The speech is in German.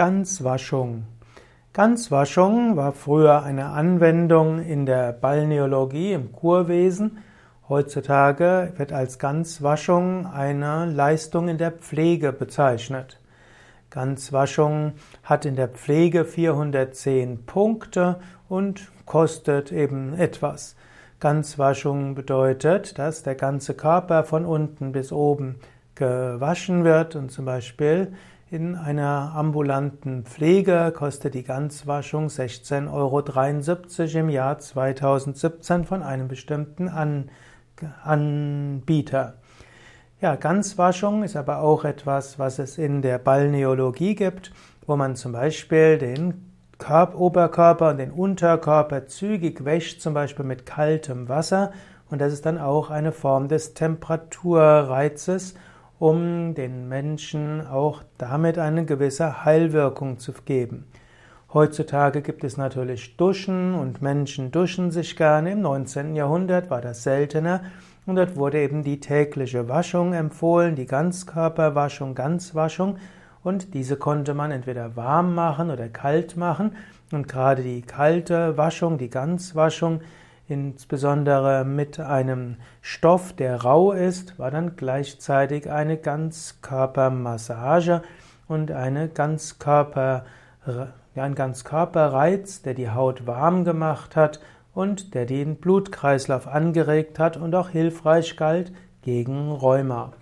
Ganzwaschung. Ganzwaschung war früher eine Anwendung in der Balneologie, im Kurwesen. Heutzutage wird als Ganzwaschung eine Leistung in der Pflege bezeichnet. Ganzwaschung hat in der Pflege 410 Punkte und kostet eben etwas. Ganzwaschung bedeutet, dass der ganze Körper von unten bis oben gewaschen wird und zum Beispiel in einer ambulanten Pflege kostet die Ganzwaschung 16,73 € im Jahr 2017 von einem bestimmten Anbieter. Ja, Ganzwaschung ist aber auch etwas, was es in der Balneologie gibt, wo man zum Beispiel den Oberkörper und den Unterkörper zügig wäscht, zum Beispiel mit kaltem Wasser. Und das ist dann auch eine Form des Temperaturreizes, um den Menschen auch damit eine gewisse Heilwirkung zu geben. Heutzutage gibt es natürlich Duschen und Menschen duschen sich gerne. Im 19. Jahrhundert war das seltener und dort wurde eben die tägliche Waschung empfohlen, die Ganzkörperwaschung, Ganzwaschung. Und diese konnte man entweder warm machen oder kalt machen. Und gerade die kalte Waschung, die Ganzwaschung, insbesondere mit einem Stoff, der rau ist, war dann gleichzeitig eine Ganzkörpermassage und ein Ganzkörperreiz, der die Haut warm gemacht hat und der den Blutkreislauf angeregt hat und auch hilfreich galt gegen Rheuma.